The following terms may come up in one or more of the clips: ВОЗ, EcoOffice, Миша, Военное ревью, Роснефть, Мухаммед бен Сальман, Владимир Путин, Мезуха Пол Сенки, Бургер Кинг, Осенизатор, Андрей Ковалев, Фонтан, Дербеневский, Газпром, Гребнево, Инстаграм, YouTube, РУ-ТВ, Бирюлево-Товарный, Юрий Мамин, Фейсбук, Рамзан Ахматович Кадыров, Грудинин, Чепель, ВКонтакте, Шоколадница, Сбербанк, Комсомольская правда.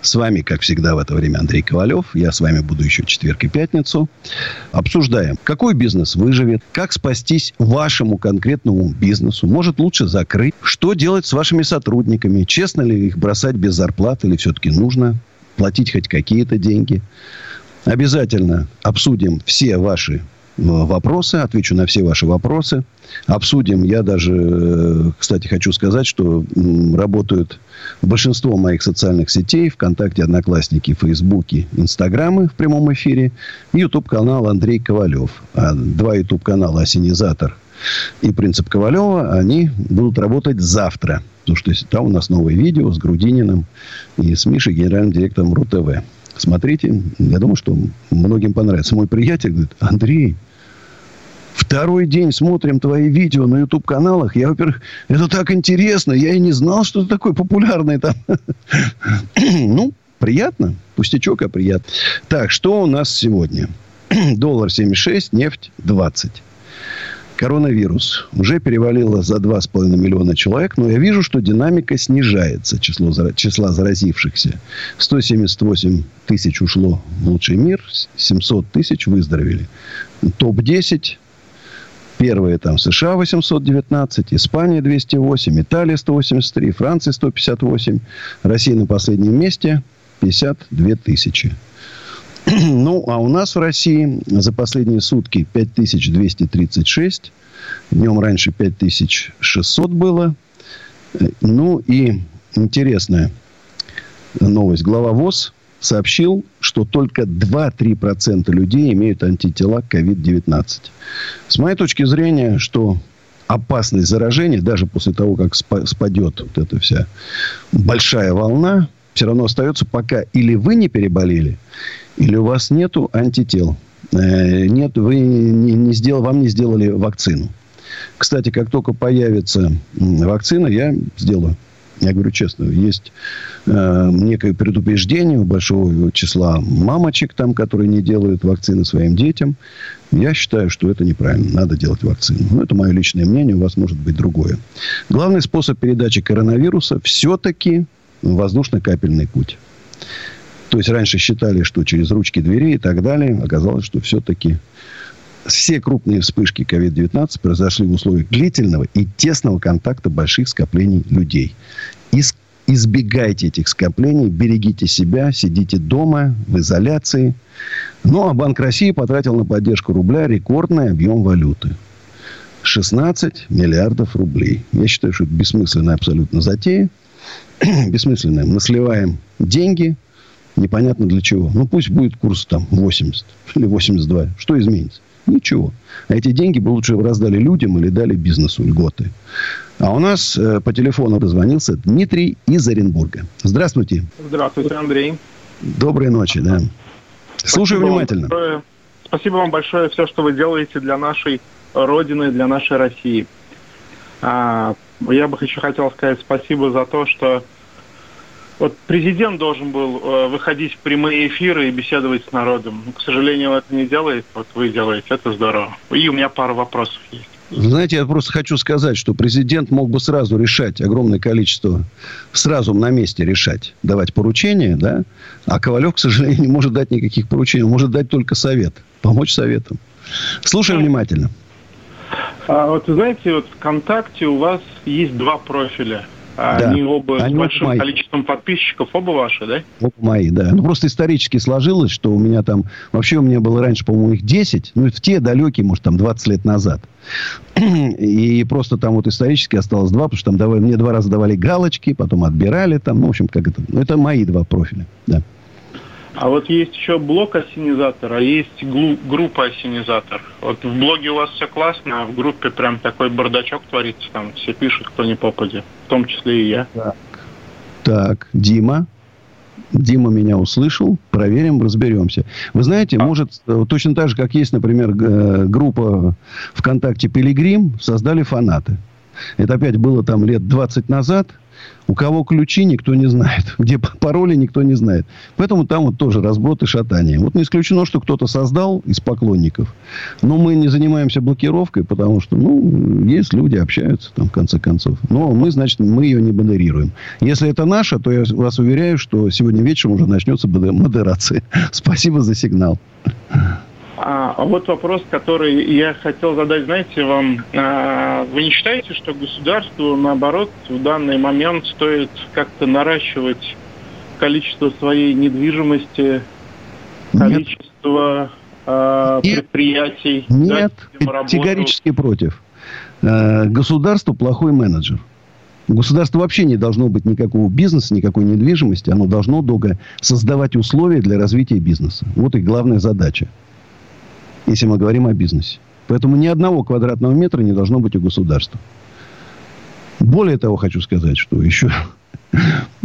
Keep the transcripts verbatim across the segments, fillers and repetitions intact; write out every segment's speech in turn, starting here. С вами, как всегда, в это время Андрей Ковалев. Я с вами буду еще четверг и пятницу. Обсуждаем, какой бизнес выживет, как спастись вашему конкретному бизнесу, может лучше закрыть, что делать с вашими сотрудниками, честно ли их бросать без зарплаты или все-таки нужно платить хоть какие-то деньги. Обязательно обсудим все ваши вопросы, отвечу на все ваши вопросы. Обсудим. Я даже, кстати, хочу сказать, что работают большинство моих социальных сетей: ВКонтакте, Одноклассники, Фейсбуке, Инстаграмы в прямом эфире. Ютуб-канал Андрей Ковалев. Два ютуб-канала «Осенизатор» и «Принцип Ковалева», они будут работать завтра. Потому что там у нас новое видео с Грудининым и с Мишей, генеральным директором РУ-ТВ. Смотрите, я думаю, что многим понравится. Мой приятель говорит: Андрей, второй день смотрим твои видео на YouTube-каналах. Я, во-первых, это так интересно. Я и не знал, что ты такой популярный там. Ну, приятно. Пустячок, а приятно. Так, что у нас сегодня? Доллар семьдесят шесть, нефть двадцать. Коронавирус уже перевалило за два с половиной миллиона человек, но я вижу, что динамика снижается число, числа заразившихся. сто семьдесят восемь тысяч ушло в лучший мир, семьсот тысяч выздоровели. топ десять. Первые там США восемьсот девятнадцать, Испания двести восемь, Италия сто восемьдесят три, Франция сто пятьдесят восемь. Россия на последнем месте пятьдесят две тысячи. Ну, а у нас в России за последние сутки пять тысяч двести тридцать шесть. Днем раньше пять тысяч шестьсот было. Ну, и интересная новость. Глава ВОЗ сообщил, что только два-три процента людей имеют антитела к ковид девятнадцать. С моей точки зрения, что опасность заражения, даже после того, как спадет вот эта вся большая волна, все равно остается, пока или вы не переболели, или у вас нету антител. Нет, вы не, не сделали, вам не сделали вакцину. Кстати, как только появится вакцина, я сделаю. Я говорю честно, есть э, некое предупреждение у большого числа мамочек, там, которые не делают вакцины своим детям. Я считаю, что это неправильно. Надо делать вакцину. Но это мое личное мнение. У вас может быть другое. Главный способ передачи коронавируса все-таки воздушно-капельный путь. То есть, раньше считали, что через ручки дверей и так далее. Оказалось, что все-таки все крупные вспышки ковид девятнадцать произошли в условиях длительного и тесного контакта больших скоплений людей. Избегайте этих скоплений, берегите себя, сидите дома, в изоляции. Ну, а Банк России потратил на поддержку рубля рекордный объем валюты. шестнадцать миллиардов рублей. Я считаю, что это бессмысленная абсолютно затея. Бессмысленная. Мы сливаем деньги. Непонятно для чего. Ну, пусть будет курс там восемьдесят или восемьдесят два. Что изменится? Ничего. А эти деньги бы лучше раздали людям или дали бизнесу льготы. А у нас э, по телефону дозвонился Дмитрий из Оренбурга. Здравствуйте. Здравствуйте, Андрей. Доброй ночи, да. Слушаю внимательно. Большое, спасибо вам большое все, что вы делаете для нашей Родины, для нашей России. А, я бы еще хотел сказать спасибо за то, что вот президент должен был э, выходить в прямые эфиры и беседовать с народом. К сожалению, это не делает. Вот вы делаете. Это здорово. И у меня пара вопросов есть. Знаете, я просто хочу сказать, что президент мог бы сразу решать огромное количество, сразу на месте решать, давать поручения, да? А Ковалев, к сожалению, не может дать никаких поручений. Он может дать только совет. Помочь советом. Слушай внимательно. А, вот, знаете, вот ВКонтакте у вас есть два профиля. Да. Они оба Они с большим мои. Количеством подписчиков, оба ваши, да? Оба мои, да. Ну, просто исторически сложилось, что у меня там... Вообще у меня было раньше, по-моему, их десять. Ну, в те далекие, может, там, двадцать лет назад. И просто там вот исторически осталось два, потому что там давали, мне два раза давали галочки, потом отбирали там. Ну, в общем, как это... Ну, это мои два профиля, да. А вот есть еще блог «Осенизатор», а есть глу- группа «Осенизатор». Вот в блоге у вас все классно, а в группе прям такой бардачок творится. Там все пишут, кто не попадет, в том числе и я. Так, так. Дима. Дима меня услышал, проверим, разберемся. Вы знаете, может, точно так же, как есть, например, группа ВКонтакте «Пилигрим», создали фанаты. Это опять было там лет двадцать назад. У кого ключи, никто не знает. Где пароли, никто не знает. Поэтому там вот тоже разброд и шатание. Вот не исключено, что кто-то создал из поклонников. Но мы не занимаемся блокировкой, потому что, ну, есть люди, общаются там, в конце концов. Но мы, значит, мы ее не модерируем. Если это наше, то я вас уверяю, что сегодня вечером уже начнется модерация. Спасибо за сигнал. А вот вопрос, который я хотел задать, знаете, вам. Вы не считаете, что государству, наоборот, в данный момент стоит как-то наращивать количество своей недвижимости, количество Нет. предприятий? Нет, категорически против. Государство плохой менеджер. У государства вообще не должно быть никакого бизнеса, никакой недвижимости. Оно должно долго создавать условия для развития бизнеса. Вот и главная задача. Если мы говорим о бизнесе. Поэтому ни одного квадратного метра не должно быть у государства. Более того, хочу сказать, что еще...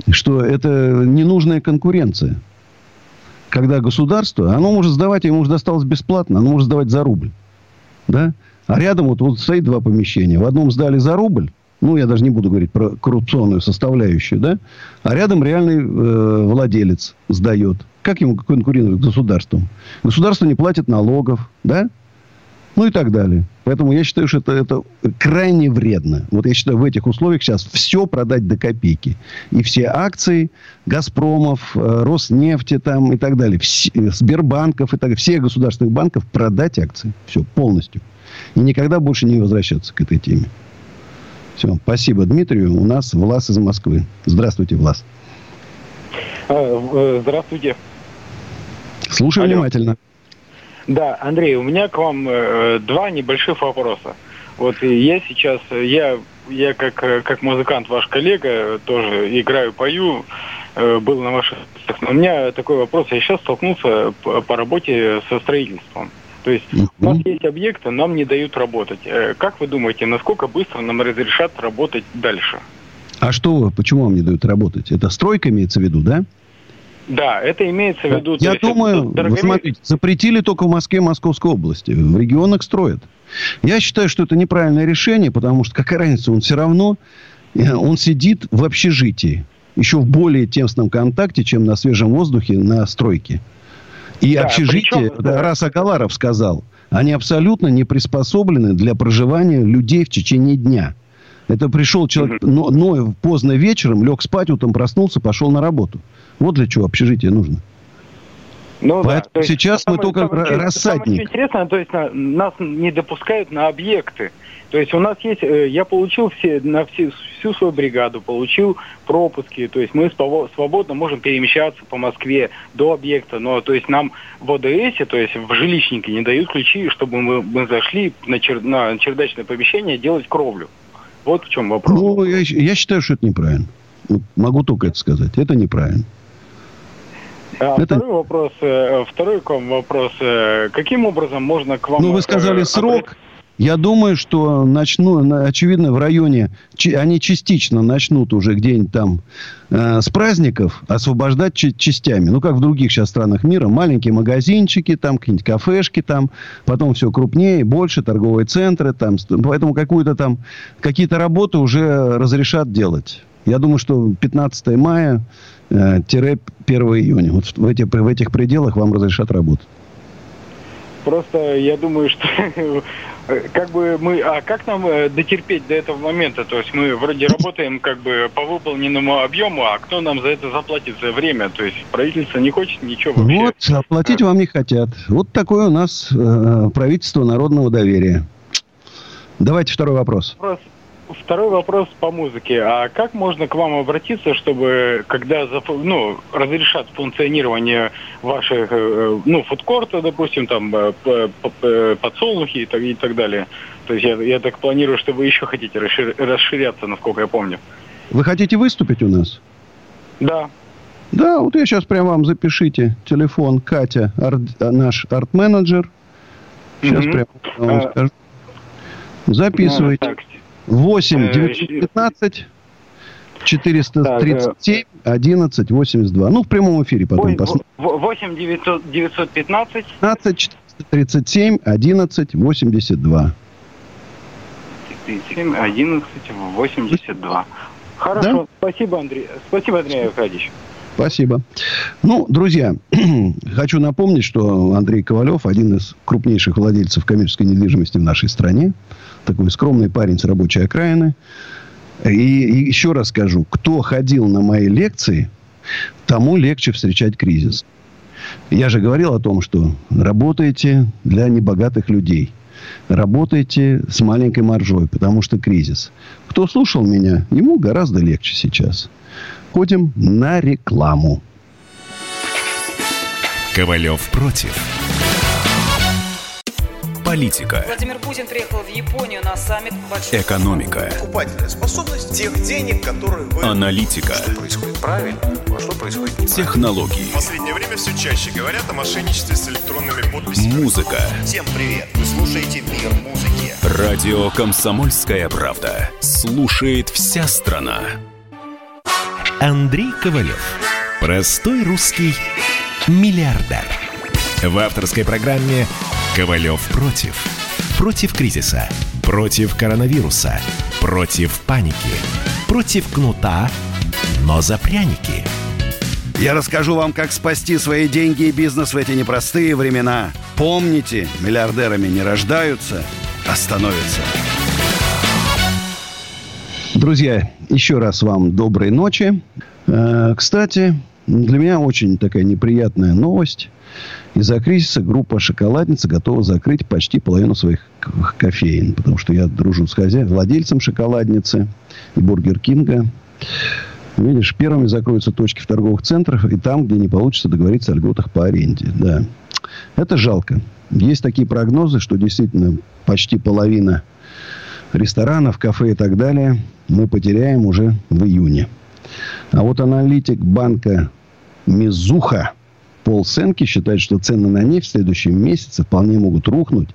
что это ненужная конкуренция. Когда государство... Оно может сдавать, ему уже досталось бесплатно. Оно может сдавать за рубль. Да? А рядом вот, вот стоит два помещения. В одном сдали за рубль. Ну, я даже не буду говорить про коррупционную составляющую. Да? А рядом реальный э, владелец сдает. Как ему конкурировать с государством? Государство не платит налогов, да? Ну и так далее. Поэтому я считаю, что это, это крайне вредно. Вот я считаю, в этих условиях сейчас все продать до копейки. И все акции Газпромов, Роснефти там и так далее, все, Сбербанков и так далее, всех государственных банков продать акции. Все, полностью. И никогда больше не возвращаться к этой теме. Все, спасибо Дмитрию. У нас Влас из Москвы. Здравствуйте, Влас. Здравствуйте. Слушаю Алло. Внимательно. Да, Андрей, у меня к вам два небольших вопроса. Вот я сейчас, я, я как, как музыкант, ваш коллега, тоже играю, пою, был на ваших... У меня такой вопрос. Я сейчас столкнулся по работе со строительством. То есть mm-hmm. у нас есть объекты, нам не дают работать. Как вы думаете, насколько быстро нам разрешат работать дальше? А что, почему вам не дают работать? Это стройка имеется в виду, да? Да, это имеется в виду... Я думаю, смотрите, запретили только в Москве и Московской области. В регионах строят. Я считаю, что это неправильное решение, потому что какая разница, он все равно... Он сидит в общежитии. Еще в более тесном контакте, чем на свежем воздухе на стройке. И да, общежитие, причем... раз Агаларов сказал, они абсолютно не приспособлены для проживания людей в течение дня. Это пришел человек, но, но поздно вечером, лег спать, утром проснулся, пошел на работу. Вот для чего общежитие нужно. Ну, поэтому да, сейчас мы самое, только самое, рассадник. Самое интересное, то есть на, нас не допускают на объекты. То есть у нас есть, я получил все, на все, всю свою бригаду, получил пропуски. То есть мы свободно можем перемещаться по Москве до объекта. Но то есть нам в ОДСе, то есть в жилищнике не дают ключи, чтобы мы, мы зашли на, чер, на чердачное помещение делать кровлю. Вот в чем вопрос. Ну, я, я считаю, что это неправильно. Могу только это сказать. Это неправильно. А это... Второй вопрос. Второй к вам вопрос. Каким образом можно к вам... Ну, вы сказали срок. Я думаю, что начну, очевидно, в районе... Они частично начнут уже где-нибудь там э, с праздников освобождать частями. Ну, как в других сейчас странах мира. Маленькие магазинчики, там какие-нибудь кафешки, там. Потом все крупнее, больше, торговые центры. Там. Поэтому какую-то там... Какие-то работы уже разрешат делать. Я думаю, что пятнадцатое мая - первое июня. Вот в этих, в этих пределах вам разрешат работать. Просто я думаю, что как бы мы... А как нам дотерпеть до этого момента? То есть мы вроде работаем как бы по выполненному объему, а кто нам за это заплатит за время? То есть правительство не хочет ничего вообще. Вот, заплатить вам не хотят. Вот такое у нас э, правительство народного доверия. Давайте второй вопрос. Вопрос. Второй вопрос по музыке. А как можно к вам обратиться, чтобы, когда ну, разрешат функционирование ваших, ну, фудкорта, допустим, там, подсолнухи и так, и так далее? То есть я, я так планирую, что вы еще хотите расширяться, насколько я помню. Вы хотите выступить у нас? Да. Да, вот я сейчас прям вам запишите телефон Катя, арт, наш арт-менеджер. Сейчас mm-hmm. прям вам скажу. Записывайте. восемь девятьсот пятнадцать четыреста тридцать семь одиннадцать восемьдесят два. Ну, в прямом эфире потом посмотрим. восемь девятьсот девятьсот пятнадцать пятнадцать четыреста тридцать семь одиннадцать восемьдесят два. тридцать семь одиннадцать восемьдесят два. Хорошо. Да? Спасибо, Андрей. Спасибо, Андрей Аркадьевич. Спасибо. Ну, друзья, хочу напомнить, что Андрей Ковалев один из крупнейших владельцев коммерческой недвижимости в нашей стране. Такой скромный парень с рабочей окраины. И, и еще раз скажу, кто ходил на мои лекции, тому легче встречать кризис. Я же говорил о том, что работаете для небогатых людей. Работаете с маленькой маржой, потому что кризис. Кто слушал меня, ему гораздо легче сейчас. Ходим на рекламу. Ковалев против. Политика. Владимир Путин приехал в Японию на саммит. Большой... Экономика. Покупательная способность тех денег, которые вы... Аналитика. Что происходит правильно, а что происходит неправильно. Технологии. В последнее время все чаще говорят о мошенничестве с электронными подписями. Музыка. Всем привет. Вы слушаете «Мир музыки». Радио «Комсомольская правда». Слушает вся страна. Андрей Ковалев. Простой русский миллиардер. В авторской программе «Ковалев против». Против кризиса. Против коронавируса. Против паники. Против кнута, но за пряники. Я расскажу вам, как спасти свои деньги и бизнес в эти непростые времена. Помните, миллиардерами не рождаются, а становятся. Друзья, еще раз вам доброй ночи. Кстати, для меня очень такая неприятная новость. Из-за кризиса группа «Шоколадница» готова закрыть почти половину своих кофеен. Потому что я дружу с хозяином, владельцем «Шоколадницы» и «Бургер Кинга». Видишь, первыми закроются точки в торговых центрах и там, где не получится договориться о льготах по аренде. Да. Это жалко. Есть такие прогнозы, что действительно почти половина ресторанов, кафе и так далее мы потеряем уже в июне. А вот аналитик банка «Мезуха» Пол Сенки считает, что цены на нефть в следующем месяце вполне могут рухнуть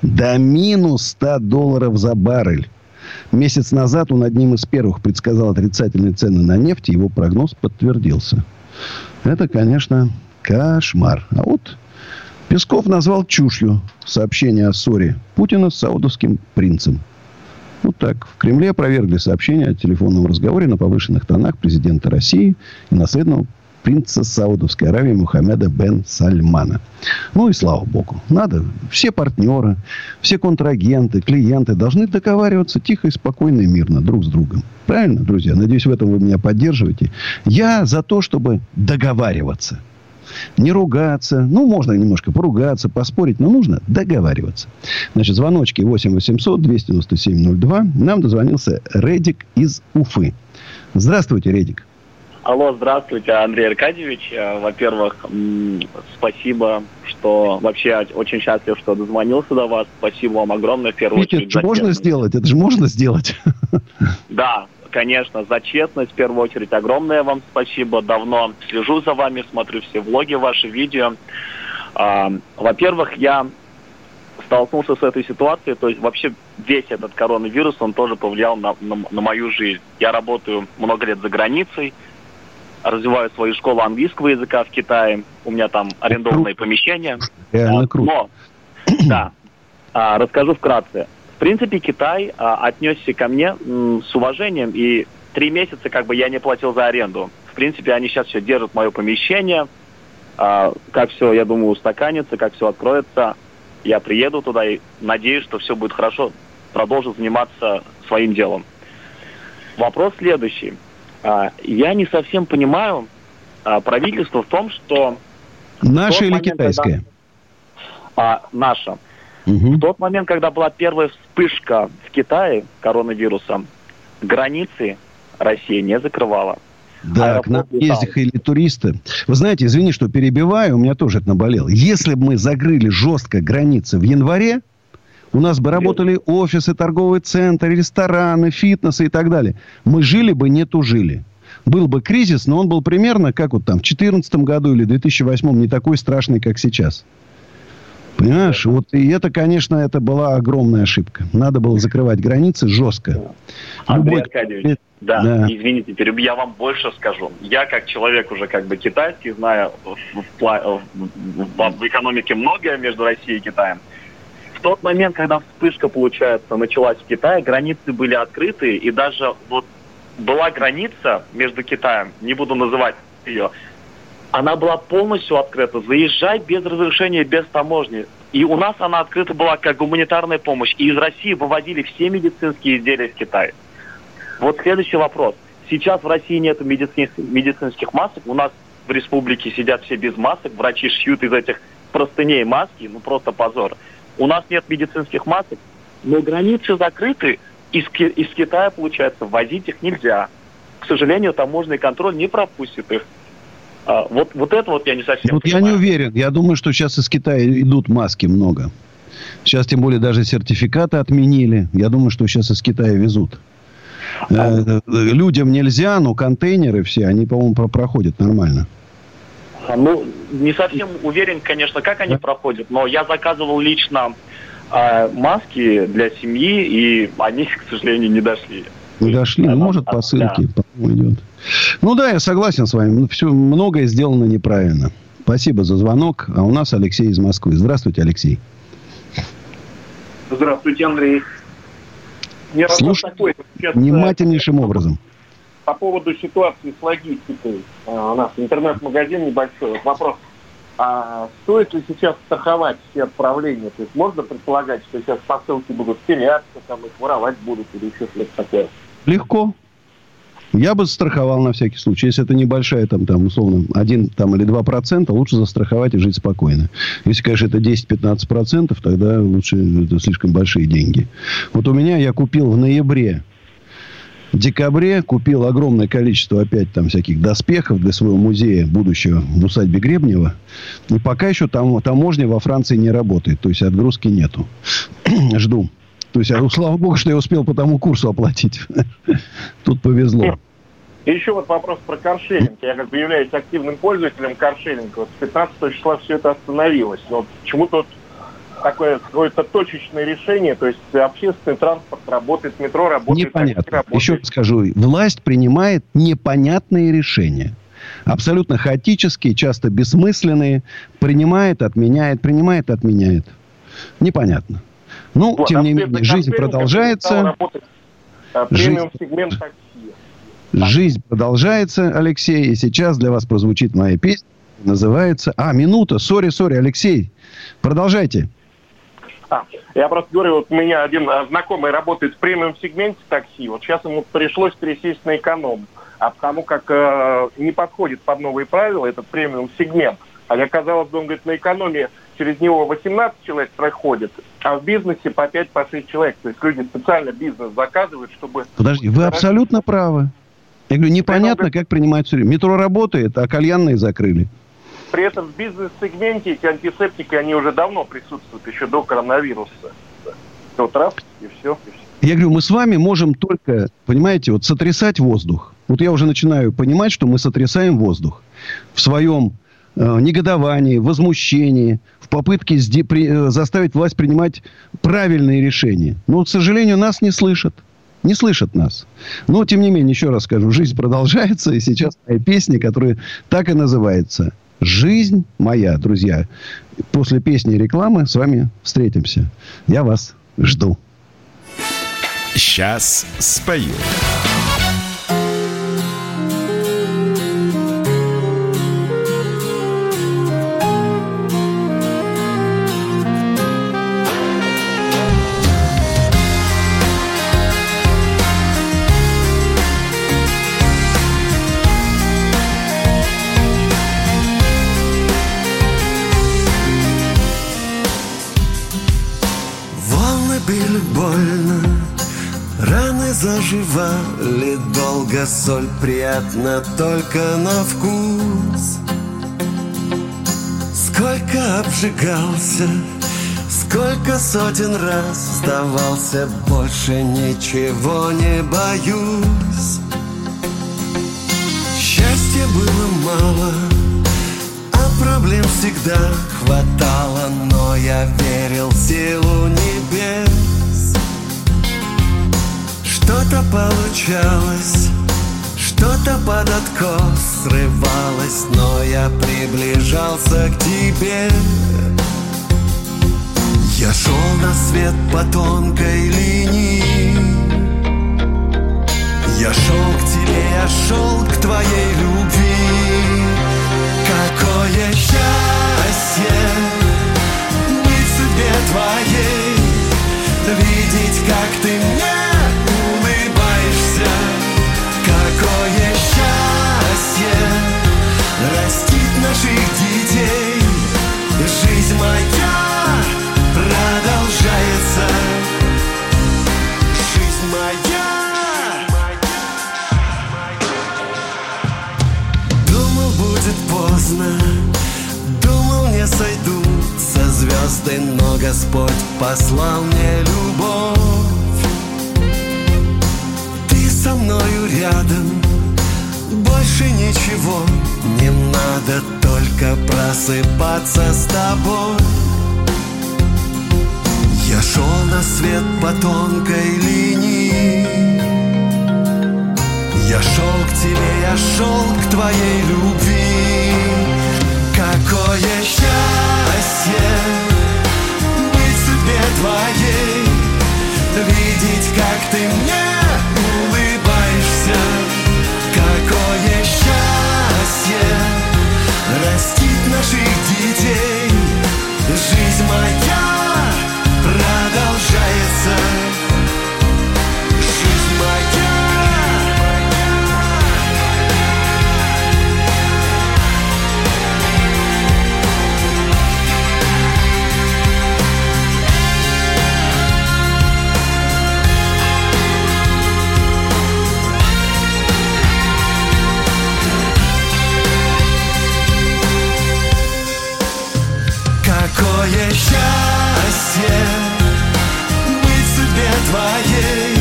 до минус сто долларов за баррель. Месяц назад он одним из первых предсказал отрицательные цены на нефть, и его прогноз подтвердился. Это, конечно, кошмар. А вот Песков назвал чушью сообщение о ссоре Путина с саудовским принцем. Вот так. В Кремле опровергли сообщение о телефонном разговоре на повышенных тонах президента России и наследного принца Саудовской Аравии Мухаммеда бен Сальмана. Ну и слава богу. Надо. Все партнеры, все контрагенты, клиенты должны договариваться тихо и спокойно и мирно друг с другом. Правильно, друзья? Надеюсь, в этом вы меня поддерживаете. Я за то, чтобы договариваться. Не ругаться. Ну, можно немножко поругаться, поспорить, но нужно договариваться. Значит, звоночки восемь восемьсот двести девяносто семь ноль два. Нам дозвонился Редик из Уфы. Здравствуйте, Редик. Алло, здравствуйте, Андрей Аркадьевич. Во-первых, спасибо, что вообще очень счастлив, что дозвонился до вас. Спасибо вам огромное, в первую Ведь очередь. Это же можно сделать, это же можно сделать. Да, конечно, за честность, в первую очередь, огромное вам спасибо. Давно слежу за вами, смотрю все влоги, ваши видео. Во-первых, я столкнулся с этой ситуацией, то есть вообще весь этот коронавирус, он тоже повлиял на, на, на мою жизнь. Я работаю много лет за границей. Развиваю свою школу английского языка в Китае. У меня там арендованные помещения. Реально круто. Но, да, расскажу вкратце. В принципе, Китай отнесся ко мне с уважением. И три месяца как бы я не платил за аренду. В принципе, они сейчас все держат мое помещение. Как все, я думаю, устаканится, как все откроется. Я приеду туда и надеюсь, что все будет хорошо. Продолжу заниматься своим делом. Вопрос следующий. Я не совсем понимаю а, правительство в том, что... Наше или китайское? Когда... А, наше. Угу. В тот момент, когда была первая вспышка в Китае коронавируса, границы России не закрывала. Да, аэропорт к нам ездили туристы. Вы знаете, извини, что перебиваю, у меня тоже это наболело. Если бы мы закрыли жестко границы в январе, у нас бы работали офисы, торговые центры, рестораны, фитнесы и так далее. Мы жили бы, не тужили. Был бы кризис, но он был примерно, как вот там в две тысячи четырнадцатом году или в две тысячи восьмом, не такой страшный, как сейчас. Понимаешь? Вот и это, конечно, это была огромная ошибка. Надо было закрывать границы жестко. Андрей Любой... Аркадьевич, да, да, извините, перебью, я вам больше скажу. Я как человек уже как бы китайский, знаю в, в, в, в экономике многое между Россией и Китаем. В тот момент, когда вспышка, получается, началась в Китае, границы были открыты, и даже вот была граница между Китаем, не буду называть ее, она была полностью открыта. Заезжай без разрешения, без таможни. И у нас она открыта была как гуманитарная помощь. И из России вывозили все медицинские изделия в Китай. Вот следующий вопрос. Сейчас в России нет медицинских, медицинских масок. У нас в республике сидят все без масок. Врачи шьют из этих простыней маски. Ну просто позор. У нас нет медицинских масок. Но границы закрыты. Из, из Китая, получается, ввозить их нельзя. К сожалению, таможенный контроль не пропустит их. А, вот, вот это вот я не совсем вот понимаю. Я не уверен. Я думаю, что сейчас из Китая идут маски много. Сейчас, тем более, даже сертификаты отменили. Я думаю, что сейчас из Китая везут. А... Людям нельзя, но контейнеры все, они, по-моему, проходят нормально. А, ну, не совсем уверен, конечно, как они да. проходят. Но я заказывал лично э, маски для семьи, и они, к сожалению, не дошли. Не дошли, а, может, а, посылки да. идет. Ну да, я согласен с вами. Все, многое сделано неправильно. Спасибо за звонок. А у нас Алексей из Москвы. Здравствуйте, Алексей. Здравствуйте, Андрей. Мне Слушай, такой, сейчас, внимательнейшим э, образом. По поводу ситуации с логистикой. А, у нас интернет-магазин небольшой. Вот вопрос. А стоит ли сейчас страховать все отправления? То есть можно предполагать, что сейчас посылки будут теряться, там их воровать будут или еще что-то такое? Легко. Я бы страховал на всякий случай. Если это небольшая, там, там условно, один там, или два процента, лучше застраховать и жить спокойно. Если, конечно, это десять-пятнадцать процентов, тогда лучше, это слишком большие деньги. Вот у меня я купил в ноябре, в декабре купил огромное количество опять там всяких доспехов для своего музея будущего в усадьбе Гребнева. И пока еще там, таможня во Франции не работает. То есть отгрузки нету. Жду. То есть, слава богу, что я успел по тому курсу оплатить. Тут повезло. И еще вот вопрос про каршеринг. Я как бы являюсь активным пользователем каршеринга. Вот с пятнадцатого числа все это остановилось. Но почему-то вот такое какое-то точечное решение. То есть общественный транспорт работает, метро работает. Непонятно. Работает. Еще скажу, власть принимает непонятные решения. Абсолютно хаотические, часто бессмысленные. Принимает, отменяет, принимает, отменяет. Непонятно. Ну, вот, тем не менее, жизнь продолжается. Работать, а, жизнь... Сегмент такси. Жизнь продолжается, Алексей. И сейчас для вас прозвучит моя песня. Называется... А, минута. Сори, сори, Алексей. Продолжайте. А, я просто говорю, вот у меня один знакомый работает в премиум-сегменте такси. Вот сейчас ему пришлось пересесть на эконом. А потому как э, не подходит под новые правила этот премиум-сегмент. А как оказалось, он говорит, на экономии через него восемнадцать человек проходит, а в бизнесе по пять-шесть человек. То есть люди специально бизнес заказывают, чтобы... Подожди, вы абсолютно правы. Я говорю, непонятно, как принимают все время. Метро работает, а кальянные закрыли. При этом в бизнес-сегменте эти антисептики, они уже давно присутствуют, еще до коронавируса. Вот раз, и все, и все. Я говорю, мы с вами можем только, понимаете, вот сотрясать воздух. Вот я уже начинаю понимать, что мы сотрясаем воздух в своем... негодовании, возмущении, в попытке сди- при- заставить власть принимать правильные решения. Но, к сожалению, нас не слышат. Не слышат нас. Но, тем не менее, еще раз скажу, жизнь продолжается. И сейчас моя песня, которая так и называется «Жизнь моя», друзья. После песни и рекламы с вами встретимся. Я вас жду. Сейчас спою. Заживали долго, соль приятна только на вкус. Сколько обжигался, сколько сотен раз сдавался, больше ничего не боюсь. Счастья было мало, а проблем всегда хватало, но я верил в силу небес. Что-то получалось, что-то под откос срывалось, но я приближался к тебе. Я шел на свет по тонкой линии. Я шел к тебе, я шел к твоей любви. Какое счастье быть в судьбе твоей, видеть, как ты мне улыбаешься. Какое счастье растить наших детей. Жизнь моя продолжается. Жизнь моя. Поздно, думал, не сойду со звезды, но Господь послал мне любовь. Ты со мною рядом, больше ничего не надо, только просыпаться с тобой. Я шел на свет по тонкой линии. Я шел к тебе, я шел к твоей любви. Какое счастье быть в судьбе твоей, видеть, как ты мне улыбаешься. Какое счастье растить наших детей. Жизнь моя продолжается. Какое счастье быть в судьбе твоей,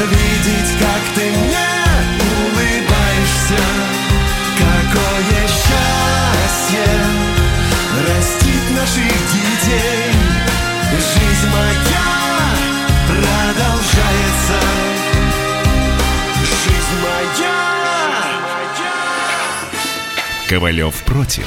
видеть, как ты мне улыбаешься. Какое счастье растить наших детей. Жизнь моя продолжается. Жизнь моя. Ковалев против.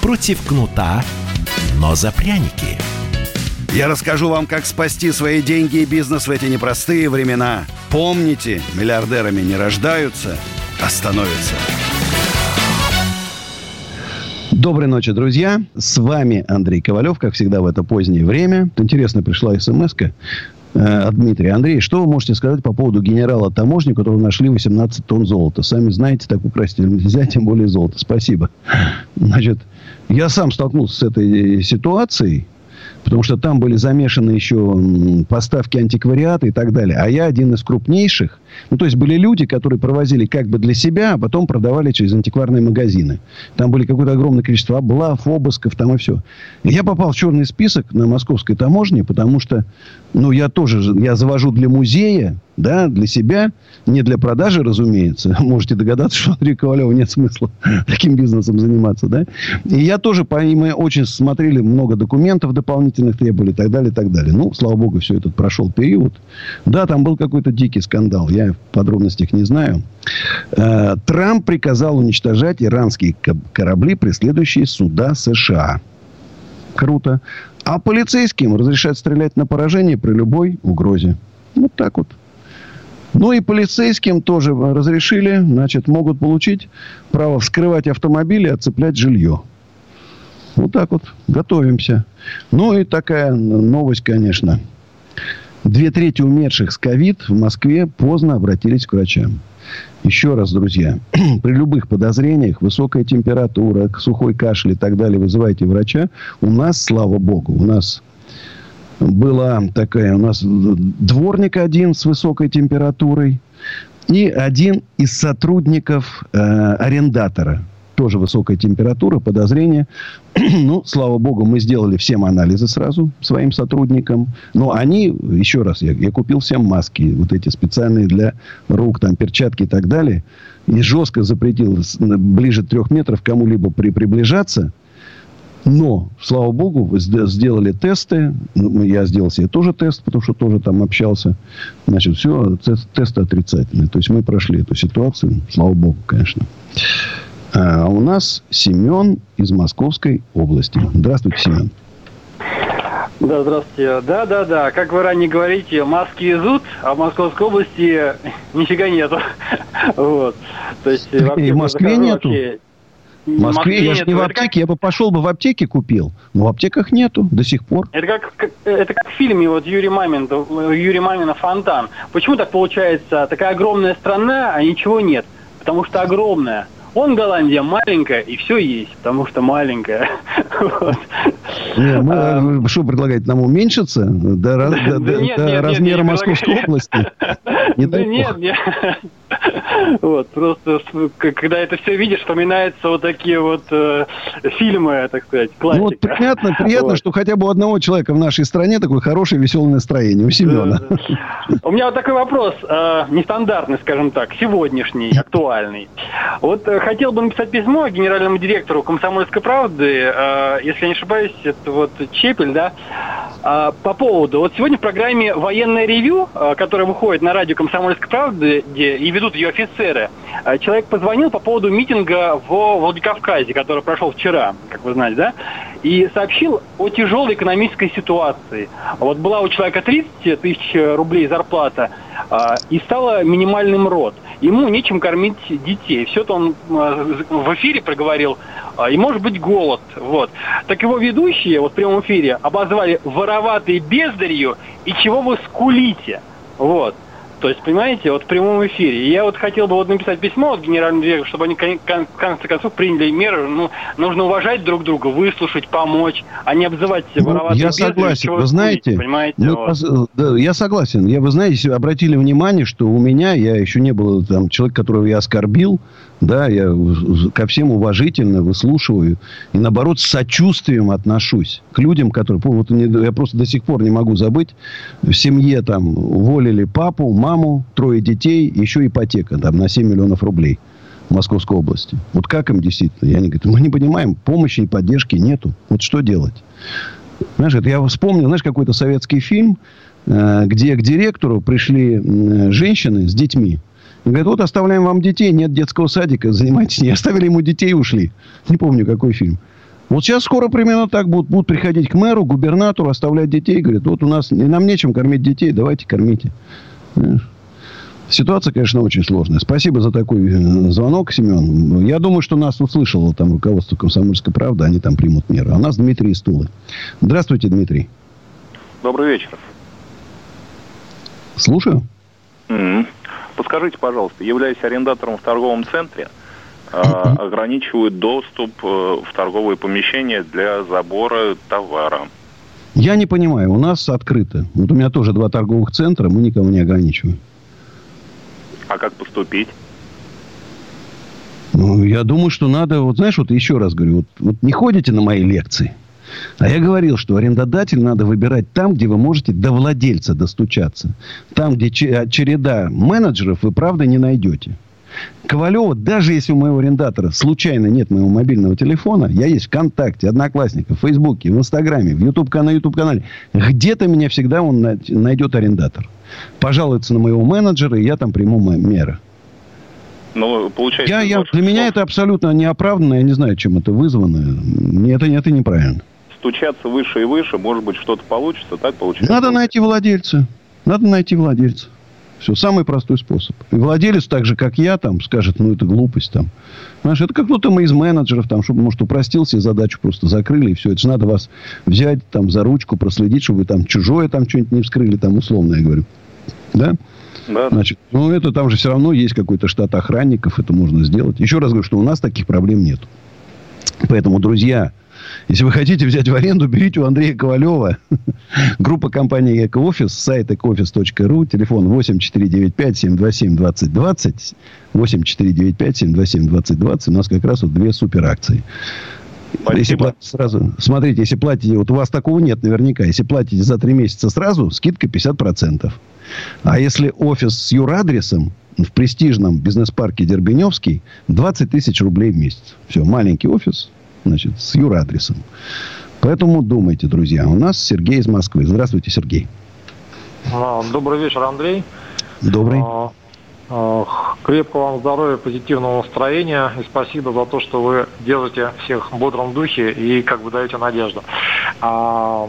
Против кнута, но за пряники. Я расскажу вам, как спасти свои деньги и бизнес в эти непростые времена. Помните, миллиардерами не рождаются, а становятся. Доброй ночи, друзья. С вами Андрей Ковалев, как всегда в это позднее время. Интересно, пришла смс-ка от Дмитрия. Андрей, что вы можете сказать по поводу генерала таможни, которого нашли восемнадцать тонн золота? Сами знаете, так украсть нельзя, тем более золото. Спасибо. Значит, я сам столкнулся с этой ситуацией, потому что там были замешаны еще поставки антиквариата и так далее. А я один из крупнейших. Ну, то есть, были люди, которые провозили как бы для себя, а потом продавали через антикварные магазины. Там были какое-то огромное количество облав, обысков там и все. И я попал в черный список на московской таможне, потому что, ну, я тоже, я завожу для музея, да, для себя, не для продажи, разумеется. Можете догадаться, что Андрею Ковалеву нет смысла таким бизнесом заниматься, да. И я тоже, мы очень смотрели, много документов дополнительных требовали и так далее, и так далее. Ну, слава богу, все этот прошел период. Да, там был какой-то дикий скандал, я в подробностях не знаю. Трамп приказал уничтожать иранские корабли, преследующие суда США. Круто. А полицейским разрешают стрелять на поражение при любой угрозе. Вот так вот. Ну и полицейским тоже разрешили, значит, могут получить право вскрывать автомобили и отцеплять жилье. Вот так вот. Готовимся. Ну и такая новость, конечно. Две трети умерших с ковид в Москве поздно обратились к врачам. Еще раз, друзья, при любых подозрениях, высокая температура, сухой кашель и так далее, вызывайте врача. У нас, слава богу, у нас... была такая, у нас дворник один с высокой температурой и один из сотрудников э, арендатора. Тоже высокая температура, подозрение. Ну, слава богу, мы сделали всем анализы сразу своим сотрудникам. Но они, еще раз, я, я купил всем маски, вот эти специальные для рук, там, перчатки и так далее. И жестко запретил ближе трех метров кому-либо при, приближаться. Но, слава богу, сделали тесты. Я сделал себе тоже тест, потому что тоже там общался. Значит, все, тесты отрицательные. То есть, мы прошли эту ситуацию. Слава богу, конечно. А у нас Семен из Московской области. Здравствуйте, Семен. Да, здравствуйте. Да, да, да. Как вы ранее говорите, маски везут, а в Московской области нифига нету. Вот. То есть, и в Москве нету? Вообще... В Москве, Москве я же не в аптеке, как... я бы пошел бы в аптеке купил, но в аптеках нету до сих пор. Это как, как, это как в фильме вот Юрий Мамин, Юрий Мамина «Фонтан». Почему так получается? Такая огромная страна, а ничего нет, потому что огромная. Он Голландия маленькая, и все есть, потому что маленькая. Вы что предлагаете, нам уменьшиться до размера Московской области? Да нет, нет. Вот, просто, когда это все видишь, вспоминаются вот такие вот э, фильмы, так сказать, классика. Ну, вот приятно, приятно вот. Что хотя бы у одного человека в нашей стране такое хорошее, веселое настроение, у Семена. Да, да. У меня вот такой вопрос, э, нестандартный, скажем так, сегодняшний, актуальный. Вот э, хотел бы написать письмо генеральному директору «Комсомольской правды», э, если я не ошибаюсь, это вот Чепель, да, э, по поводу, вот сегодня в программе «Военное ревью», э, которая выходит на радио «Комсомольской правды», где, и ведут ее офицеры. Человек позвонил по поводу митинга в Владикавказе, который прошел вчера, как вы знаете, да? И сообщил о тяжелой экономической ситуации. Вот была у человека тридцать тысяч рублей зарплата, и стала минимальным род. Ему нечем кормить детей. Все это он в эфире проговорил. И может быть голод. Вот. Так его ведущие вот в прямом эфире обозвали вороватой бездарью и чего вы скулите. Вот. То есть, понимаете, вот в прямом эфире. Я вот хотел бы вот написать письмо от генерального директора, чтобы они, в конце концов, приняли меры. Ну, нужно уважать друг друга, выслушать, помочь, а не обзывать вороватых. Ну, я согласен, вы знаете, понимаете, ну, вот. Да, я согласен. Я, вы знаете, обратили внимание, что у меня, я еще не был там человек, которого я оскорбил, да, я ко всем уважительно выслушиваю и, наоборот, с сочувствием отношусь к людям, которые... Вот, я просто до сих пор не могу забыть, в семье там уволили папу, маму, Маму, трое детей, еще ипотека там, на семь миллионов рублей в Московской области. Вот как им действительно? Я не говорю, мы не понимаем, помощи и поддержки нету. Вот что делать? Знаешь, это я вспомнил, знаешь, какой-то советский фильм, где к директору пришли женщины с детьми. И говорят, вот оставляем вам детей, нет детского садика, занимайтесь ней. Оставили ему детей и ушли. Не помню, какой фильм. Вот сейчас скоро примерно так будут, будут приходить к мэру, губернатору, оставлять детей. Говорят, вот у нас нам нечем кормить детей, давайте кормите. Ситуация, конечно, очень сложная. Спасибо за такой звонок, Семен. Я думаю, что нас услышало там руководство «Комсомольской правды». Они там примут меры. А у нас Дмитрий из Тулы. Здравствуйте, Дмитрий. Добрый вечер. Слушаю. Mm-hmm. Подскажите, пожалуйста, являясь арендатором в торговом центре, э, ограничивают доступ в торговые помещения для забора товара. Я не понимаю, у нас открыто. Вот у меня тоже два торговых центра, мы никого не ограничиваем. А как поступить? Ну, я думаю, что надо... Вот знаешь, вот еще раз говорю, вот, вот не ходите на мои лекции. А я говорил, что арендодатель надо выбирать там, где вы можете до владельца достучаться. Там, где череда менеджеров, вы правда не найдете. Ковалева, даже если у моего арендатора случайно нет моего мобильного телефона, я есть в ВКонтакте, Одноклассниках, в Фейсбуке, в Инстаграме, в YouTube, на YouTube-канале. Где-то меня всегда он найдет арендатор. Пожалуется на моего менеджера, и я там приму меры. Но, получается, я, я, для меня это абсолютно неоправданно. Я не знаю, чем это вызвано. Это, это неправильно. Стучаться выше и выше, может быть, что-то получится. Так получается? Надо найти владельца. Надо найти владельца. Все, самый простой способ. И владелец, так же, как я, там, скажет, ну, это глупость, там. Знаешь, это как кто-то из менеджеров, там, чтобы, может, упростился, и задачу просто закрыли, и все. Это же надо вас взять, там, за ручку, проследить, чтобы вы, там, чужое, там, что-нибудь не вскрыли, там, условно, я говорю. Да? Да. Значит, ну, это там же все равно есть какой-то штат охранников, это можно сделать. Еще раз говорю, что у нас таких проблем нет. Поэтому, друзья, если вы хотите взять в аренду, берите у Андрея Ковалева. Группа компании EcoOffice, сайт эко офис точка ру, телефон восемь четыре девять пять семь два семь двадцать двадцать. восемь четыре девять пять семь два семь двадцать двадцать. У нас как раз вот две суперакции. Если платите сразу, смотрите, если платите, вот у вас такого нет наверняка, если платите за три месяца сразу, скидка пятьдесят процентов. А если офис с юрадресом в престижном бизнес-парке Дербеневский, двадцать тысяч рублей в месяц. Все, маленький офис, значит, с юрадресом. Поэтому думайте, друзья. У нас Сергей из Москвы. Здравствуйте, Сергей. Добрый вечер, Андрей. Добрый. Крепкого вам здоровья, позитивного настроения. И спасибо за то, что вы держите всех в бодром духе и как бы даете надежду. А,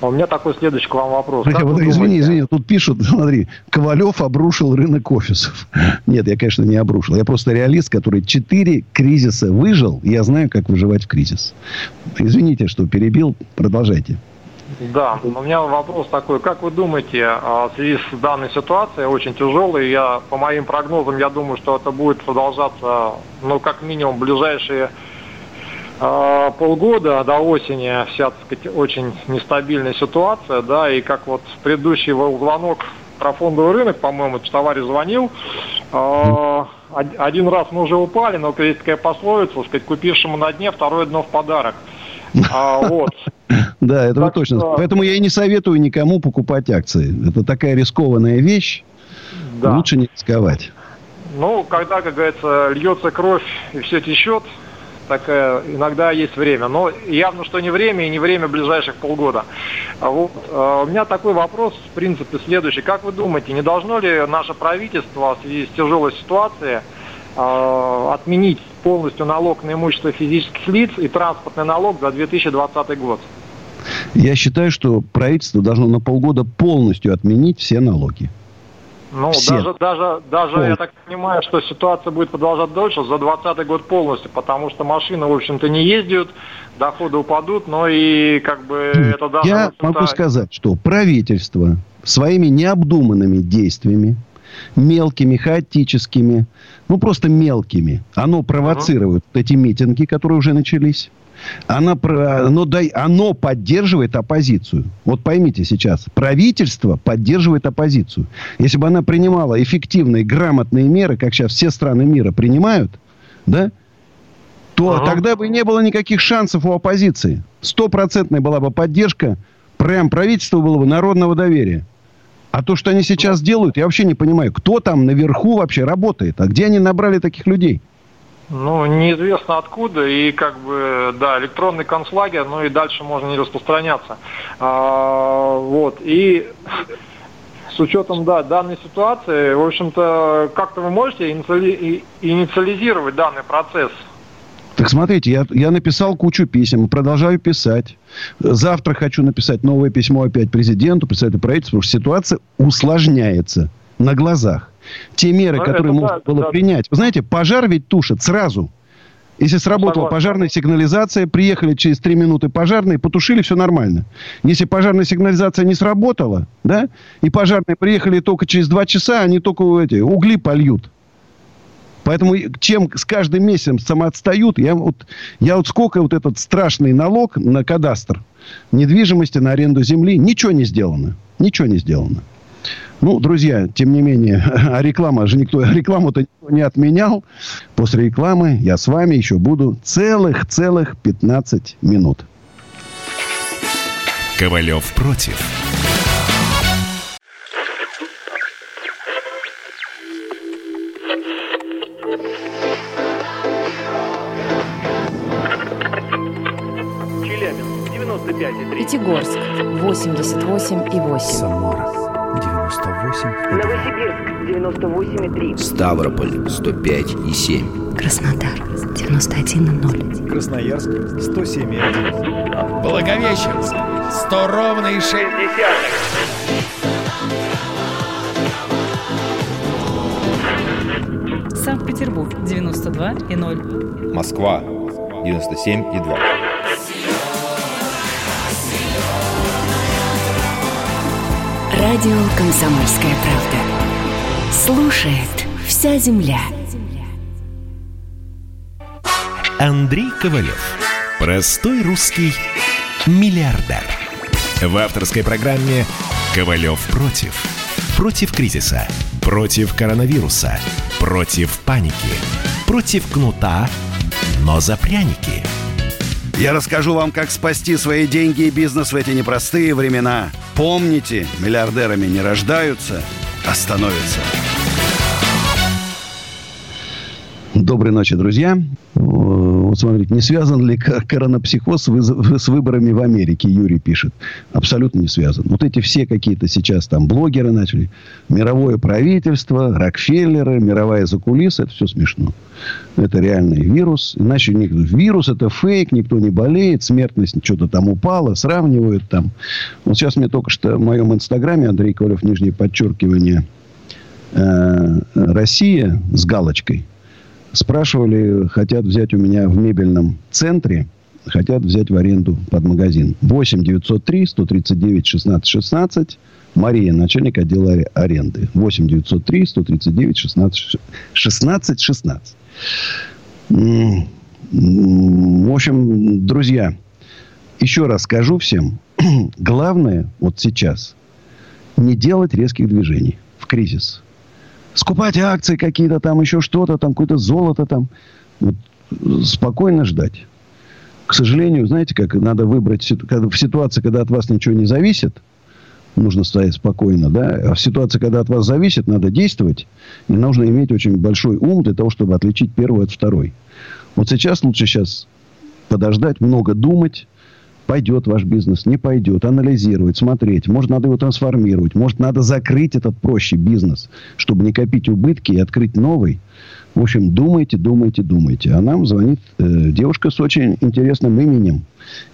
у меня такой следующий к вам вопрос. Хотя, вот, извини, извини, тут пишут, смотри, Ковалев обрушил рынок офисов. Нет, я, конечно, не обрушил. Я просто реалист, который четыре кризиса выжил. И я знаю, как выживать в кризис. Извините, что перебил. Продолжайте. Да, у меня вопрос такой. Как вы думаете, в связи с данной ситуацией, очень тяжелой, я, по моим прогнозам, я думаю, что это будет продолжаться, ну, как минимум, ближайшие э, полгода до осени, вся, так сказать, очень нестабильная ситуация, да, и как вот предыдущий звонок про фондовый рынок, по-моему, товарищ звонил, э, один раз мы уже упали, но есть такая пословица, так сказать, купившему на дне, второе дно в подарок. А, вот. Да, это вот точно. Что... Поэтому я и не советую никому покупать акции. Это такая рискованная вещь. Да. Лучше не рисковать. Ну, когда, как говорится, льется кровь и все течет, такая, иногда есть время. Но явно, что не время, и не время ближайших полгода. Вот. У меня такой вопрос, в принципе, следующий. Как вы думаете, не должно ли наше правительство в связи с тяжелой ситуацией отменить полностью налог на имущество физических лиц и транспортный налог за две тысячи двадцатый год? Я считаю, что правительство должно на полгода полностью отменить все налоги. Ну, все. даже, даже, даже я так понимаю, что ситуация будет продолжаться дольше, за двадцатый год полностью, потому что машины, в общем-то, не ездят, доходы упадут, но и как бы это даже... Я общем-то... могу сказать, что правительство своими необдуманными действиями, мелкими, хаотическими, ну, просто мелкими. Оно провоцирует uh-huh. эти митинги, которые уже начались. Оно, оно, оно поддерживает оппозицию. Вот поймите сейчас, правительство поддерживает оппозицию. Если бы она принимала эффективные, грамотные меры, как сейчас все страны мира принимают, да, то uh-huh. тогда бы не было никаких шансов у оппозиции. Стопроцентная была бы поддержка, прям правительство было бы народного доверия. А то, что они сейчас делают, я вообще не понимаю, кто там наверху вообще работает, а где они набрали таких людей? Ну, неизвестно откуда, и как бы, да, электронный концлагерь, ну и дальше можно не распространяться. А, вот, и с учетом, да, данной ситуации, в общем-то, как-то вы можете инициали... инициализировать данный процесс? Так смотрите, я, я написал кучу писем, продолжаю писать. Завтра хочу написать новое письмо опять президенту, представителю правительства, потому что ситуация усложняется на глазах. Те меры, Но которые можно да, было да. принять. Вы знаете, пожар ведь тушат сразу. Если сработала пожарная сигнализация, приехали через три минуты пожарные, потушили, все нормально. Если пожарная сигнализация не сработала, да, и пожарные приехали только через два часа, они только эти, угли польют. Поэтому чем с каждым месяцем самоотстают, я вот, я вот сколько вот этот страшный налог на кадастр недвижимости, на аренду земли, ничего не сделано. Ничего не сделано. Ну, друзья, тем не менее, а реклама же никто, рекламу-то никто не отменял. После рекламы я с вами еще буду целых-целых пятнадцать минут. Ковалев против. Пятигорск восемьдесят восемь и восемь. Самара девяносто восемь и два. Новосибирск девяносто восемь и три. Ставрополь сто пять и семь. Краснодар девяносто один и ноль. Красноярск сто семь и один. Благовещенск сто ровно и шесть десятых. Санкт-Петербург девяносто два и ноль. Москва девяносто семь и два. Радио «Комсомольская правда». Слушает вся земля. Андрей Ковалев. Простой русский миллиардер. В авторской программе «Ковалев против». Против кризиса, против коронавируса, против паники, против кнута, но за пряники. Я расскажу вам, как спасти свои деньги и бизнес в эти непростые времена. Помните, миллиардерами не рождаются, а становятся. Доброй ночи, друзья. Вот смотрите, не связан ли коронапсихоз с выборами в Америке, Юрий пишет. Абсолютно не связан. Вот эти все какие-то сейчас там блогеры начали. Мировое правительство, Рокфеллеры, мировая закулиса. Это все смешно. Это реальный вирус. Иначе никто... вирус это фейк, никто не болеет. Смертность что-то там упала, сравнивают там. Вот сейчас мне только что в моем инстаграме, Андрей Ковалев, нижнее подчеркивание, Россия с галочкой. Спрашивали, хотят взять у меня в мебельном центре, хотят взять в аренду под магазин. восемь девятьсот три сто тридцать девять шестнадцать шестнадцать. Мария, начальник отдела аренды. восемь девятьсот три сто тридцать девять шестнадцать шестнадцать. В общем, друзья, еще раз скажу всем. Главное вот сейчас не делать резких движений в кризис. Скупать акции какие-то там, еще что-то там, какое-то золото там. Вот, спокойно ждать. К сожалению, знаете, как надо выбрать в ситуации, когда от вас ничего не зависит, нужно стоять спокойно, да. А в ситуации, когда от вас зависит, надо действовать. И нужно иметь очень большой ум для того, чтобы отличить первую от второй. Вот сейчас лучше сейчас подождать, много думать. Пойдет ваш бизнес, не пойдет, анализировать, смотреть. Может, надо его трансформировать. Может, надо закрыть этот проще бизнес, чтобы не копить убытки и открыть новый. В общем, думайте, думайте, думайте. А нам звонит э, девушка с очень интересным именем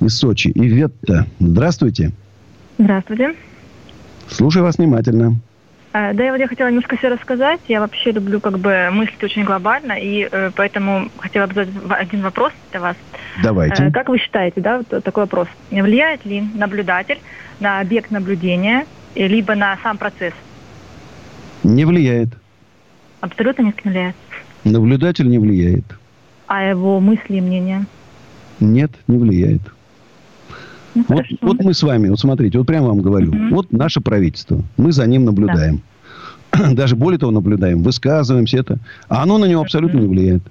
из Сочи. Иветта, здравствуйте. Здравствуйте. Слушаю вас внимательно. Да, я вот я хотела немножко все рассказать. Я вообще люблю как бы мыслить очень глобально, и э, поэтому хотела бы задать один вопрос для вас. Давайте. Э, как вы считаете, да, вот такой вопрос, влияет ли наблюдатель на объект наблюдения, либо на сам процесс? Не влияет. Абсолютно не влияет? Наблюдатель не влияет. А его мысли и мнения? Нет, не влияет. Ну, вот, вот мы с вами, вот смотрите, вот прямо вам говорю. Uh-huh. Вот наше правительство, мы за ним наблюдаем. Да. Даже более того наблюдаем, высказываемся это. А оно на него абсолютно uh-huh. не влияет.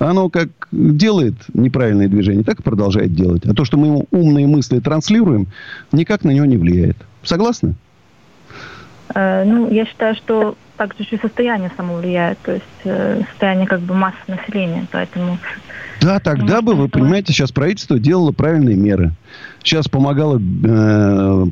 Оно как делает неправильные движения, так и продолжает делать. А то, что мы ему умные мысли транслируем, никак на него не влияет. Согласны? Э, ну, я считаю, что также еще состояние само влияет. То есть э, состояние как бы массы населения, поэтому... Да, тогда бы, вы понимаете, сейчас правительство делало правильные меры. Сейчас помогало э,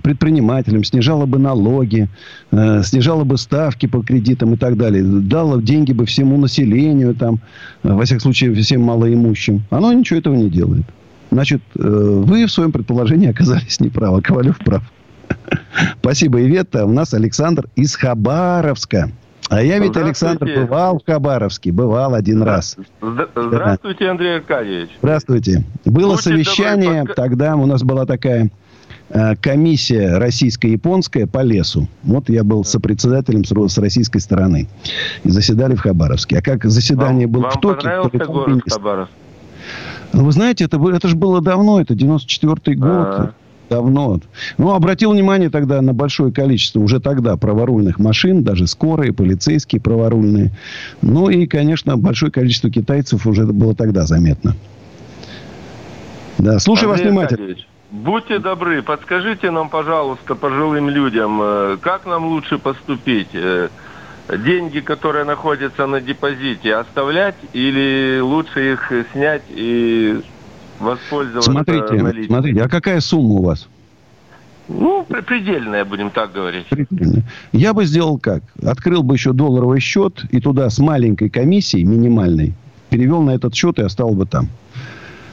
предпринимателям, снижало бы налоги, э, снижало бы ставки по кредитам и так далее. Дало деньги бы всему населению, там, во всяком случае, всем малоимущим. Оно ничего этого не делает. Значит, э, вы в своем предположении оказались неправы, а Ковалев прав. Спасибо, Ивета. У нас Александр из Хабаровска. А я ведь, Александр, бывал в Хабаровске. Бывал один раз. Здравствуйте, Андрей Аркадьевич. Здравствуйте. Было совещание, тогда у нас была такая э, комиссия российско-японская по лесу. Вот я был сопредседателем с, с российской стороны. И заседали в Хабаровске. А как заседание было в Токио... Вам понравился город Хабаровск? Вы знаете, это, это же было давно. Это девяносто четвёртый год. А-а-а. Давно. Ну, обратил внимание тогда на большое количество уже тогда праворульных машин, даже скорые, полицейские праворульные. Ну, и, конечно, большое количество китайцев уже было тогда заметно. Да, слушаю Андрей вас внимательно. Александрович, будьте добры, подскажите нам, пожалуйста, пожилым людям, как нам лучше поступить? Деньги, которые находятся на депозите, оставлять или лучше их снять и... воспользоваться смотрите, аналитикой. Смотрите, а какая сумма у вас? Ну, предельная, будем так говорить. Предельная. Я бы сделал как? Открыл бы еще долларовый счет и туда с маленькой комиссией, минимальной, перевел на этот счет и оставил бы там.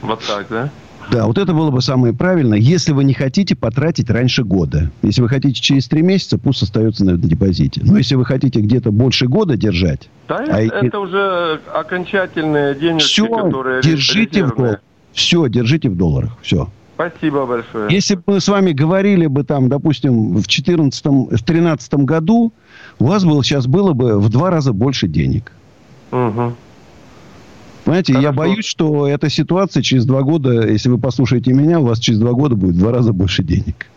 Вот так, да? Да, вот это было бы самое правильное, если вы не хотите потратить раньше года. Если вы хотите через три месяца, пусть остается на депозите. Но если вы хотите где-то больше года держать... Да, а это, и... это уже окончательные денежки, все, которые... Все, держите в год. Все, держите в долларах. Все. Спасибо большое. Если бы мы с вами говорили бы там, допустим, в две тысячи тринадцатом году, у вас было, сейчас было бы в два раза больше денег. Угу. Понимаете, хорошо. Я боюсь, что эта ситуация через два года, если вы послушаете меня, у вас через два года будет в два раза больше денег.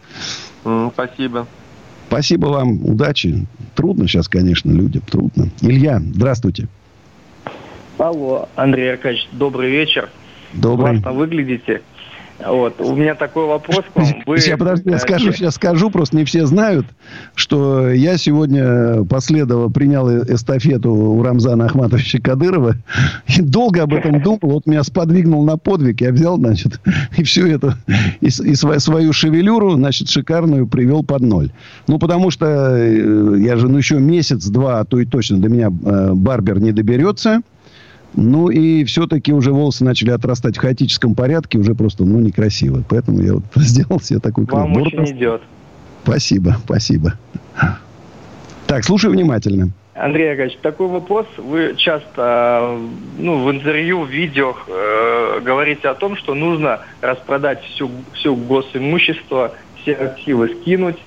Mm, спасибо. Спасибо вам. Удачи. Трудно сейчас, конечно, людям. Трудно. Илья, здравствуйте. Алло, Андрей Аркадьевич, добрый вечер. Добрый. Классно выглядите. Вот. У меня такой вопрос к вам. Вы... Сейчас, подожди, я скажу, сейчас скажу, просто не все знают, что я сегодня последовал, принял эстафету у Рамзана Ахматовича Кадырова и долго об этом думал. Вот меня сподвигнул на подвиг. Я взял, значит, и всю эту, и, и свою шевелюру, значит, шикарную привел под ноль. Ну, потому что я же, ну, еще месяц-два, а то и точно до меня барбер не доберется. Ну, и все-таки уже волосы начали отрастать в хаотическом порядке. Уже просто, ну, некрасиво. Поэтому я вот сделал себе такой... Вам очень рост. Идет. Спасибо, спасибо. Так, слушай внимательно. Андрей Яковлевич, такой вопрос. Вы часто, ну, в интервью, в видео э, говорите о том, что нужно распродать всю, всю госимущество, все активы скинуть.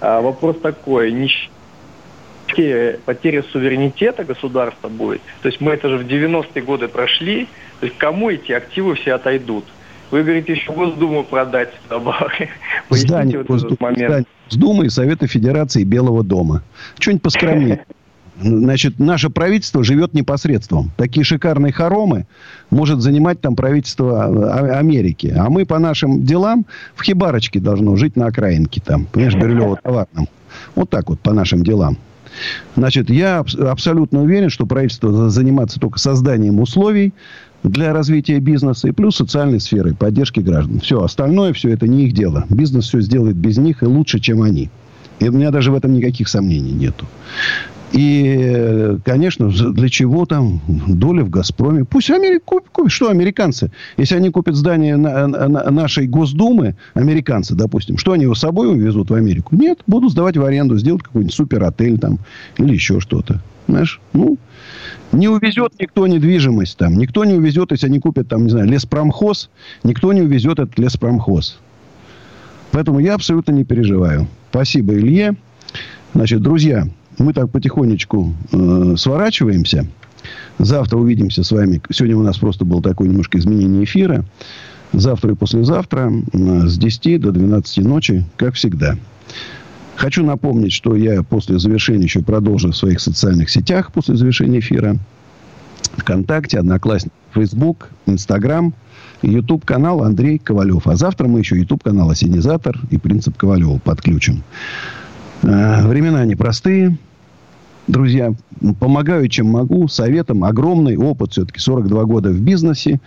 А вопрос такой, не потеря суверенитета государства будет. То есть мы это же в девяностые годы прошли. То есть кому эти активы все отойдут? Вы говорите, еще Госдуму продать. Здание вот Госдумы, Госдумы и Совета Федерации Белого дома. Что-нибудь поскромнее. Значит, наше правительство живет непосредством. Такие шикарные хоромы может занимать там правительство Америки. А мы по нашим делам в хибарочке должно жить на окраинке там. Понимаешь, Бирюлево-Товарном. Вот так вот по нашим делам. Значит, я абсолютно уверен, что правительство должно заниматься только созданием условий для развития бизнеса и плюс социальной сферы, поддержки граждан. Все остальное, все это не их дело. Бизнес все сделает без них и лучше, чем они. И у меня даже в этом никаких сомнений нету. И, конечно, для чего там доля в «Газпроме»? Пусть Америка купит. Что американцы? Если они купят здание на, на, нашей Госдумы, американцы, допустим, что они его с собой увезут в Америку? Нет, будут сдавать в аренду, сделать какой-нибудь суперотель там или еще что-то. Знаешь, ну, не увезет никто недвижимость там. Никто не увезет, если они купят там, не знаю, леспромхоз. Никто не увезет этот леспромхоз. Поэтому я абсолютно не переживаю. Спасибо, Илье. Значит, друзья... Мы так потихонечку э, сворачиваемся. Завтра увидимся с вами. Сегодня у нас просто было такое немножко изменение эфира. Завтра и послезавтра э, с десяти до двенадцати ночи, как всегда. Хочу напомнить, что я после завершения еще продолжу в своих социальных сетях после завершения эфира. ВКонтакте, Одноклассник, Фейсбук, Инстаграм, Ютуб-канал Андрей Ковалев. А завтра мы еще Ютуб-канал «Осенизатор» и «Принцип Ковалева» подключим. Времена непростые. Друзья, помогаю, чем могу. Советом. Огромный опыт все-таки. сорок два года в бизнесе.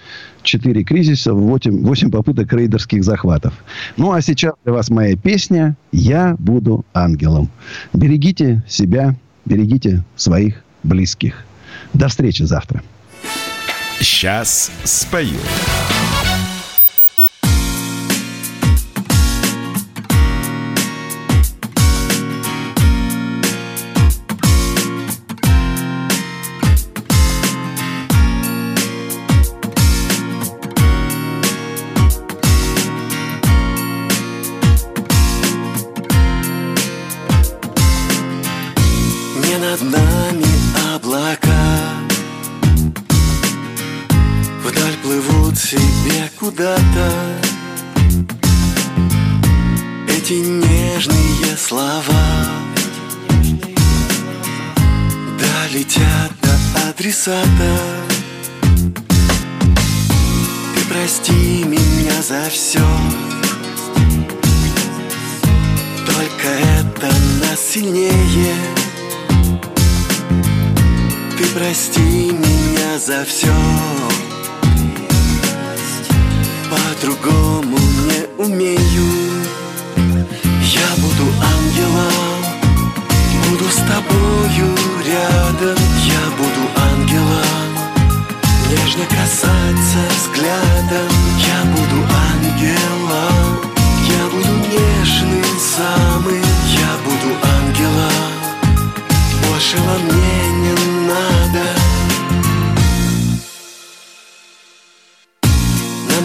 четыре кризиса. восемь попыток рейдерских захватов. Ну, а сейчас для вас моя песня «Я буду ангелом». Берегите себя. Берегите своих близких. До встречи завтра. Сейчас спою.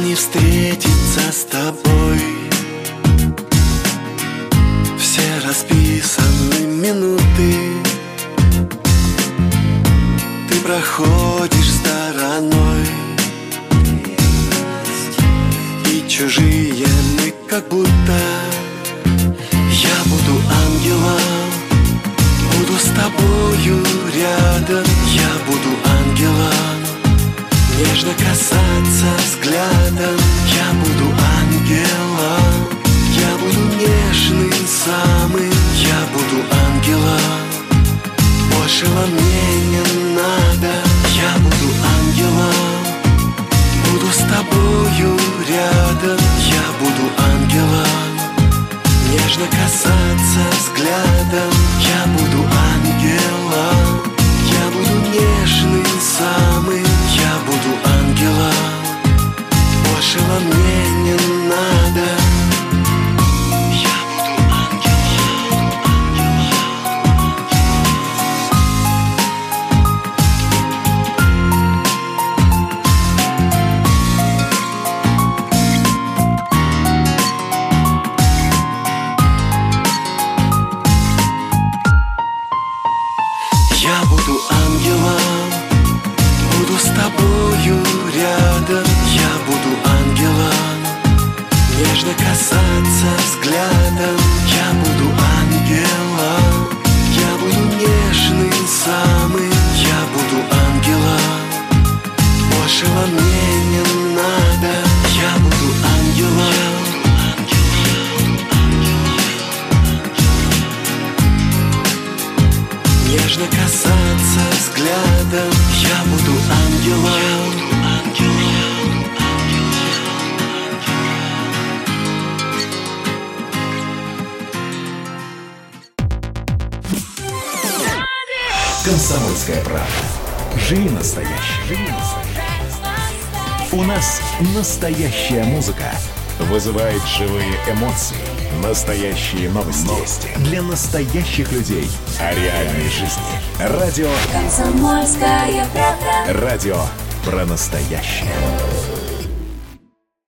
Не не встретиться с тобой. Все расписаны минуты, ты проходишь стороной, и чужие мы как будто. Я буду ангелом, буду с тобою рядом. Я буду ангелом, нежно касаться взглядом. Я буду ангелом, я буду нежный самый. Я буду ангелом, большего мне не надо. Я буду ангелом, буду с тобою рядом. Я буду ангелом, нежно касаться взглядом. Я буду ангелом, я буду нежный самый. Я буду ангелом, большего мне не надо. Я буду ангелом. Я буду ангелом, буду с тобою рядом. Я буду ангелом, нежно касаться взглядом. Я буду ангелом, я буду нежный самый. Я буду ангелом, большего мне не надо. Я буду ангелом. Нежно касаться взглядом. Я буду ангелом, Комсомольская правда. Живи настоящий. Живи настоящий. У нас настоящая музыка вызывает живые эмоции. Настоящие новости. Новости для настоящих людей о реальной жизни. Радио «Комсомольская правда». Радио про настоящее.